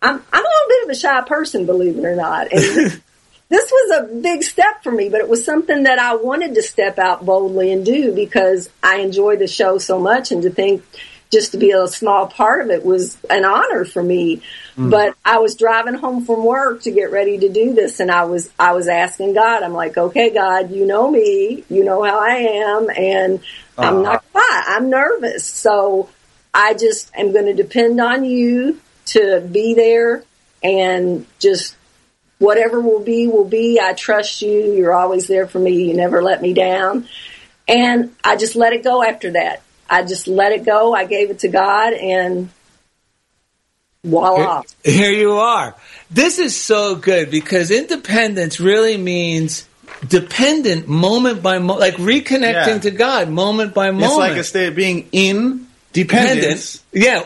a little bit of a shy person, believe it or not. And this was a big step for me, but it was something that I wanted to step out boldly and do because I enjoy the show so much, and to think just to be a small part of it was an honor for me. Mm. But I was driving home from work to get ready to do this, and I was asking God. I'm like, okay, God, you know me. You know how I am, and I'm not quiet. I'm nervous. So I just am going to depend on you to be there, and just whatever will be, will be. I trust you. You're always there for me. You never let me down. And I just let it go after that. I just let it go. I gave it to God, and voila. Here you are. This is so good, because independence really means dependent moment by moment, like reconnecting to God moment by moment. It's like a state of being in dependence.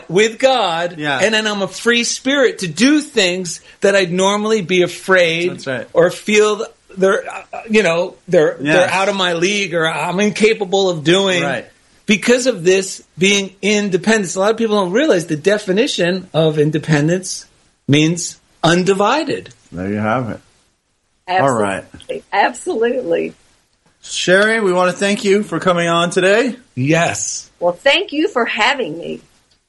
With God, and then I'm a free spirit to do things that I'd normally be afraid or feel they're, you know, they're out of my league, or I'm incapable of doing. Right. Because of this being independence, a lot of people don't realize the definition of independence means undivided. There you have it. Absolutely. All right. Absolutely. Sherry, we want to thank you for coming on today. Yes. Well, thank you for having me.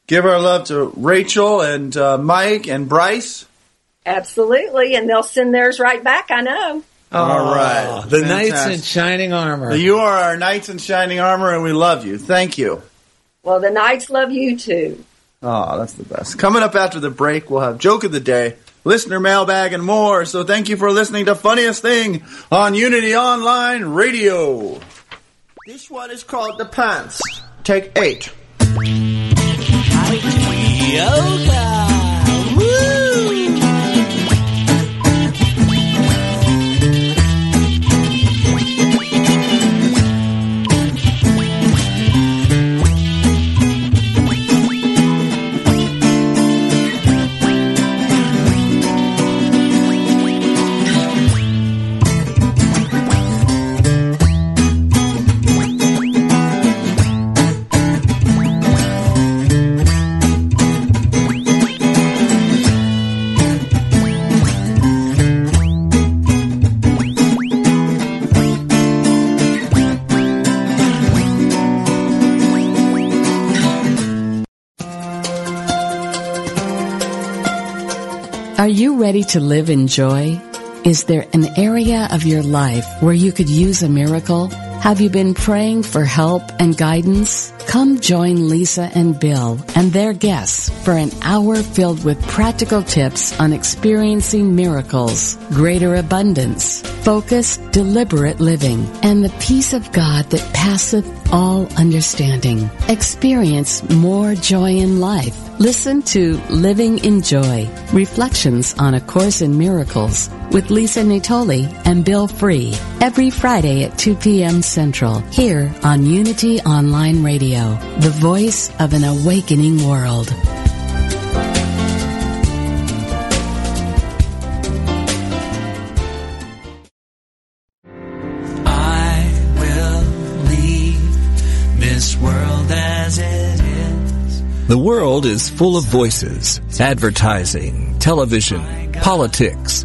Give our love to Rachel and Mike and Bryce. Absolutely. And they'll send theirs right back, I know. All right. The knights in shining armor. You are our knights in shining armor, and we love you. Thank you. Well, the knights love you, too. Oh, that's the best. Coming up after the break, we'll have Joke of the Day, Listener Mailbag, and more. So thank you for listening to Funniest Thing on Unity Online Radio. This one is called The Pants. Take 8. Yoga. Are you ready to live in joy? Is there an area of your life where you could use a miracle? Have you been praying for help and guidance? Come join Lisa and Bill and their guests for an hour filled with practical tips on experiencing miracles, greater abundance, focus, deliberate living, and the peace of God that passeth all understanding. Experience more joy in life. Listen to Living in Joy, Reflections on A Course in Miracles with Lisa Natoli and Bill Free, every Friday at 2 p.m. Central, here on Unity Online Radio, the voice of an awakening world. The world is full of voices, advertising, television, politics,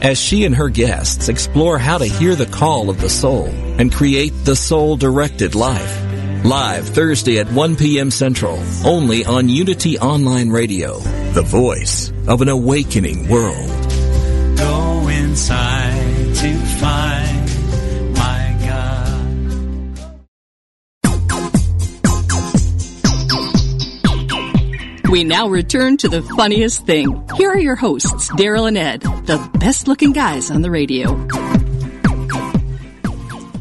as she and her guests explore how to hear the call of the soul and create the soul-directed life. Live Thursday at 1 p.m. Central, only on Unity Online Radio, the voice of an awakening world. Go inside to find. We now return to The Funniest Thing. Here are your hosts, Daryl and Ed, the best-looking guys on the radio.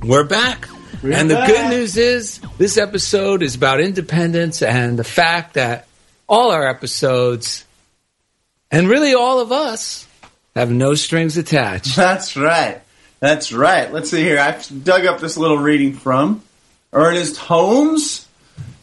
We're back. We're back. The good news is this episode is about independence and the fact that all our episodes, and really all of us, have no strings attached. That's right. That's right. Let's see here. I've dug up this little reading from Ernest Holmes.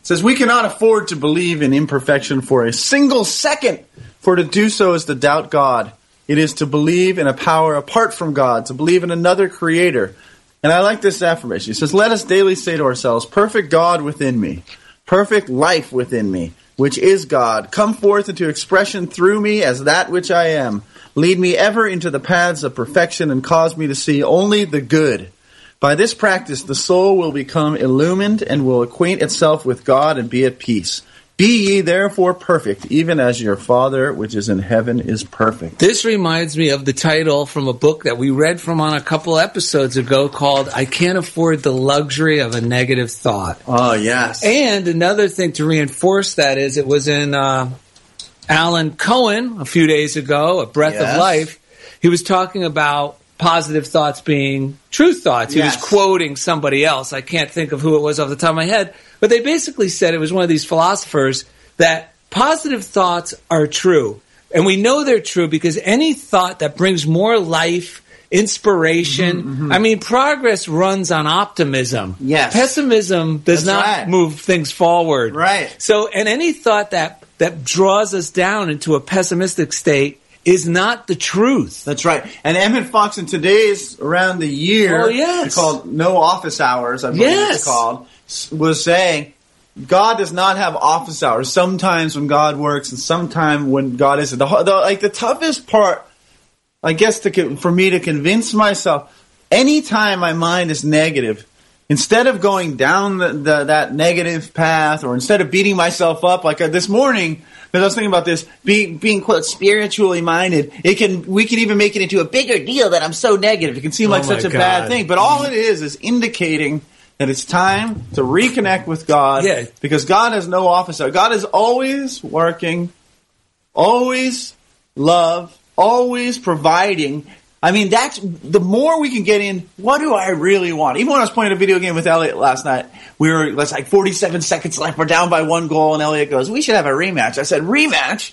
It says, we cannot afford to believe in imperfection for a single second, for to do so is to doubt God. It is to believe in a power apart from God, to believe in another creator. And I like this affirmation. It says, let us daily say to ourselves, perfect God within me, perfect life within me, which is God, come forth into expression through me as that which I am. Lead me ever into the paths of perfection and cause me to see only the good. By this practice, the soul will become illumined and will acquaint itself with God and be at peace. Be ye therefore perfect, even as your Father which is in heaven is perfect. This reminds me of the title from a book that we read from on a couple episodes ago called I Can't Afford the Luxury of a Negative Thought. Oh, yes. And another thing to reinforce that is it was in Alan Cohen a few days ago, A Breath of Life. He was talking about positive thoughts being true thoughts. He was quoting somebody else. I can't think of who it was off the top of my head. But they basically said, it was one of these philosophers, that positive thoughts are true. And we know they're true because any thought that brings more life, inspiration, I mean, progress runs on optimism. Pessimism does not move things forward. So, and any thought that draws us down into a pessimistic state is not the truth. That's right. And Emmett Fox in today's around the year, called No Office Hours, I believe it's called, was saying God does not have office hours. Sometimes when God works and sometimes when God isn't. The toughest part, I guess, for me to convince myself, anytime my mind is negative, instead of going down that negative path, or instead of beating myself up, like this morning, because I was thinking about this, being quote spiritually minded, we can even make it into a bigger deal that I'm so negative. It can seem like such a bad thing, but all it is indicating that it's time to reconnect with God, because God has no office hours. God is always working, always love, always providing. I mean, that's the more we can get in, what do I really want? Even when I was playing a video game with Elliot last night, it's like 47 seconds left, we're down by one goal, and Elliot goes, we should have a rematch. I said, rematch?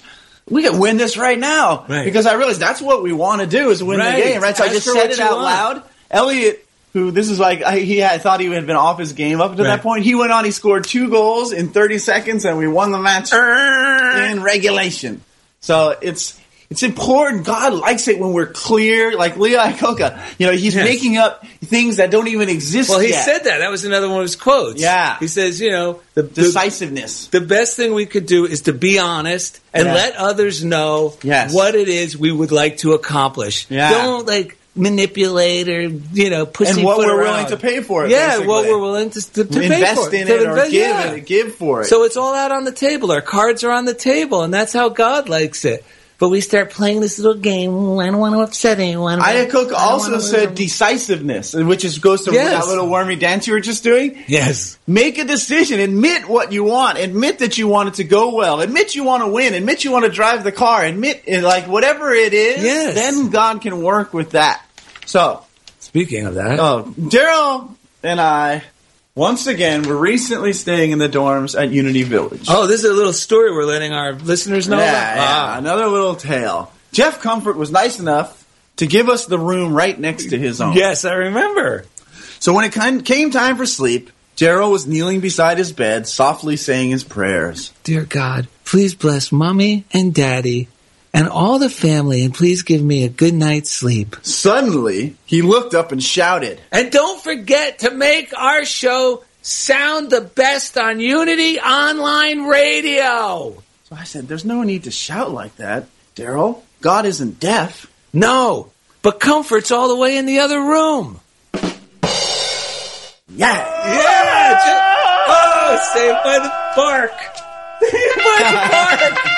We can win this right now. Right. Because I realized that's what we want to do is win the game, right? So I just said it out loud. Elliot, who this is like, I thought he had been off his game up to that point. He went on, he scored 2 goals in 30 seconds, and we won the match in regulation. So it's important. God likes it when we're clear, like Lee Iacocca. You know, he's making up things that don't even exist yet. Well, he said that. That was another one of his quotes. Yeah. He says, you know, the decisiveness. The best thing we could do is to be honest and let others know what it is we would like to accomplish. Yeah. Don't, manipulate or, pussyfoot around. And what we're willing to pay for it, basically. What we're willing to pay for it. Invest in it or give for it. So it's all out on the table. Our cards are on the table, and that's how God likes it. But we start playing this little game. I don't want to upset anyone. Iacocca also said decisiveness, which goes to that little wormy dance you were just doing. Yes. Make a decision. Admit what you want. Admit that you want it to go well. Admit you want to win. Admit you want to drive the car. Admit, whatever it is, then God can work with that. So. Speaking of that. Daryl and I. Once again, we're recently staying in the dorms at Unity Village. Oh, this is a little story we're letting our listeners know about? Yeah, another little tale. Jeff Comfort was nice enough to give us the room right next to his own. Yes, I remember. So when it came time for sleep, Gerald was kneeling beside his bed, softly saying his prayers. Dear God, please bless Mommy and Daddy and all the family, and please give me a good night's sleep. Suddenly, he looked up and shouted, and don't forget to make our show sound the best on Unity Online Radio. So I said, there's no need to shout like that, Daryl. God isn't deaf. No, but Comfort's all the way in the other room. Yeah. Saved by the bark. Saved by the bark.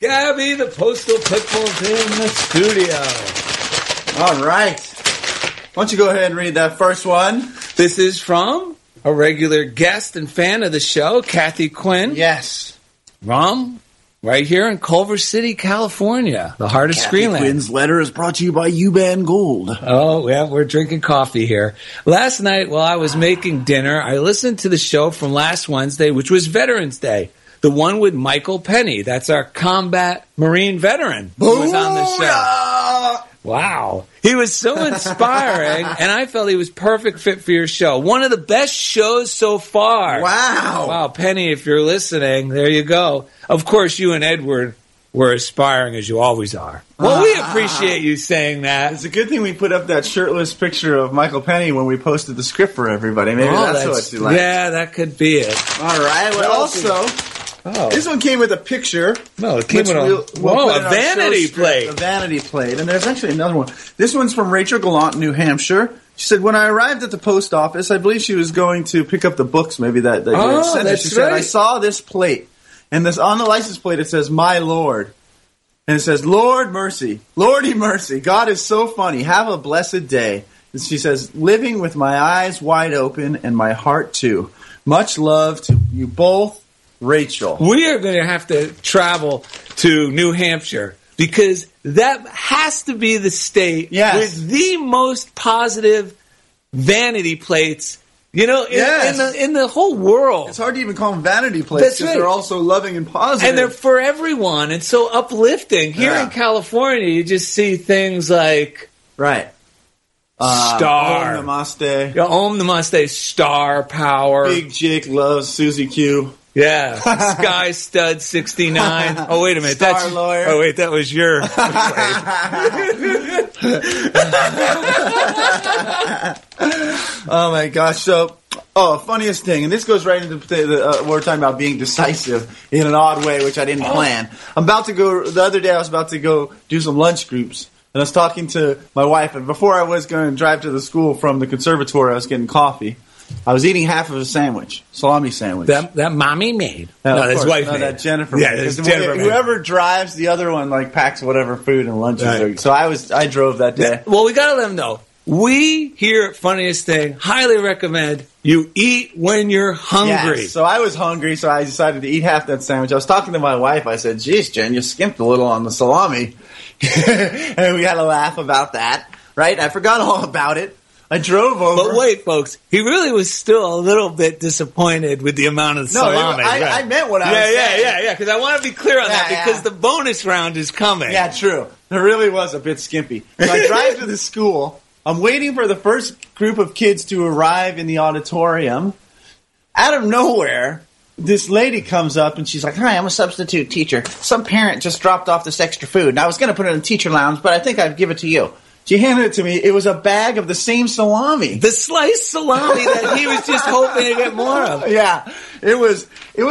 Gabby, the postal pitbull's in the studio. All right. Why don't you go ahead and read that first one? This is from a regular guest and fan of the show, Kathy Quinn. Yes. Rom, right here in Culver City, California, the heart of Screenland. Kathy Quinn's letter is brought to you by U-Ban Gold. Oh, yeah, we're drinking coffee here. Last night while I was making dinner, I listened to the show from last Wednesday, which was Veterans Day. The one with Michael Penny. That's our combat Marine veteran who was on the show. Wow. He was so inspiring, and I felt he was perfect fit for your show. One of the best shows so far. Wow. Penny, if you're listening, there you go. Of course, you and Edward were aspiring as you always are. Well, we appreciate you saying that. It's a good thing we put up that shirtless picture of Michael Penny when we posted the script for everybody. Maybe that's what you like. Yeah, that could be it. All right. Well, this one came with a picture. No, it came with a vanity plate. A vanity plate. And there's actually another one. This one's from Rachel Gallant, New Hampshire. She said, when I arrived at the post office, I believe she was going to pick up the books, maybe that they had sent her. She said, I saw this plate. And this on the license plate, it says, My Lord. And it says, Lord mercy. Lordy mercy. God is so funny. Have a blessed day. And she says, living with my eyes wide open and my heart too. Much love to you both, Rachel. We are going to have to travel to New Hampshire because that has to be the state with the most positive vanity plates. You know, in the whole world. It's hard to even call them vanity plates because they're all so loving and positive. And they're for everyone and so uplifting. Here in California, you just see things like... Right. Star. Om Namaste. Yeah, Om Namaste, Star Power. Big Jake loves Susie Q. Yeah. Sky Stud 69. Oh, wait a minute. Star Lawyer. Oh, wait, that was your Oh, my gosh. So, funniest thing. And this goes right into we're talking about being decisive in an odd way, which I didn't plan. The other day I was about to go do some lunch groups. And I was talking to my wife. And before I was going to drive to the school from the conservatory, I was getting coffee. I was eating half of a sandwich, salami sandwich. That mommy made. His wife made. That Jennifer made. Yeah, Jennifer made. Whoever drives the other one, like, packs whatever food and lunches. Right. So I drove that day. Well, we got to let them know. We here at Funniest Thing highly recommend you eat when you're hungry. Yes, so I was hungry, so I decided to eat half that sandwich. I was talking to my wife. I said, geez, Jen, you skimped a little on the salami. And we had a laugh about that, right? I forgot all about it. I drove over. But wait, folks, he really was still a little bit disappointed with the amount of salami. No, I meant what I was saying. Yeah, because I want to be clear on that because the bonus round is coming. Yeah, true. It really was a bit skimpy. So I drive to the school. I'm waiting for the first group of kids to arrive in the auditorium. Out of nowhere, this lady comes up and she's like, hi, I'm a substitute teacher. Some parent just dropped off this extra food. And I was going to put it in the teacher lounge, but I think I'd give it to you. She handed it to me. It was a bag of the same salami. The sliced salami that he was just hoping to get more of. Yeah. It was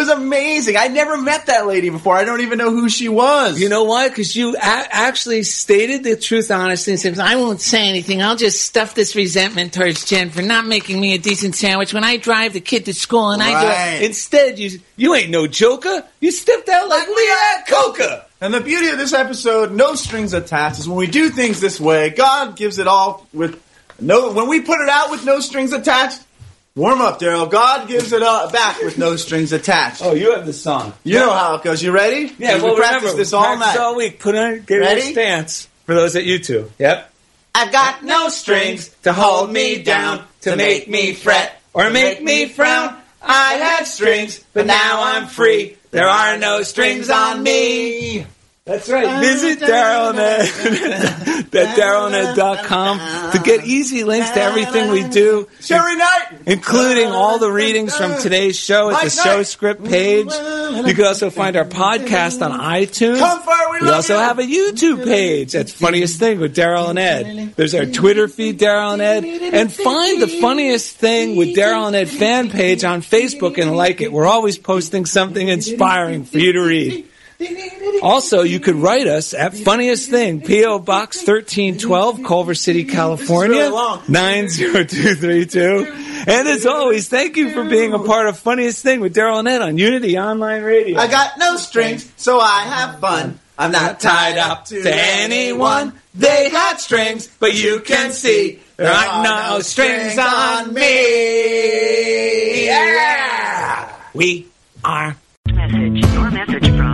amazing. I never met that lady before. I don't even know who she was. You know why? Because you actually stated the truth honestly and said, I won't say anything. I'll just stuff this resentment towards Jen for not making me a decent sandwich when I drive the kid to school and I do it. Instead, you ain't no joker. You stepped out like Lee Iacocca. And the beauty of this episode, no strings attached, is when we do things this way, God gives it all when we put it out with no strings attached, warm up, Daryl. God gives it all back with no strings attached. Oh, you have the song. You know how it goes. You ready? Yeah, well, we practice this all night. All week. Put on a stance for those at YouTube. Yep. I've got no strings to hold me down, to make me fret, or make me frown. I had strings, but now I'm free. There are no strings on me. That's right. Visit DarylNet.com to get easy links to everything we do. Sherry Knight! Including all the readings from today's show at the show script page. You can also find our podcast on iTunes. We also have a YouTube page. That's Funniest Thing with Daryl and Ed. There's our Twitter feed, Daryl and Ed. And find the Funniest Thing with Daryl and Ed fan page on Facebook and like it. We're always posting something inspiring for you to read. Also, you could write us at Funniest Thing, P.O. Box 1312, Culver City, California, 90232. And as always, thank you for being a part of Funniest Thing with Daryl and Ed on Unity Online Radio. I got no strings, so I have fun. I'm not tied up to anyone. They got strings, but you can see there are no strings on me. Yeah! We are... Your message from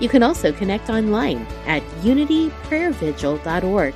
You can also connect online at unityprayervigil.org.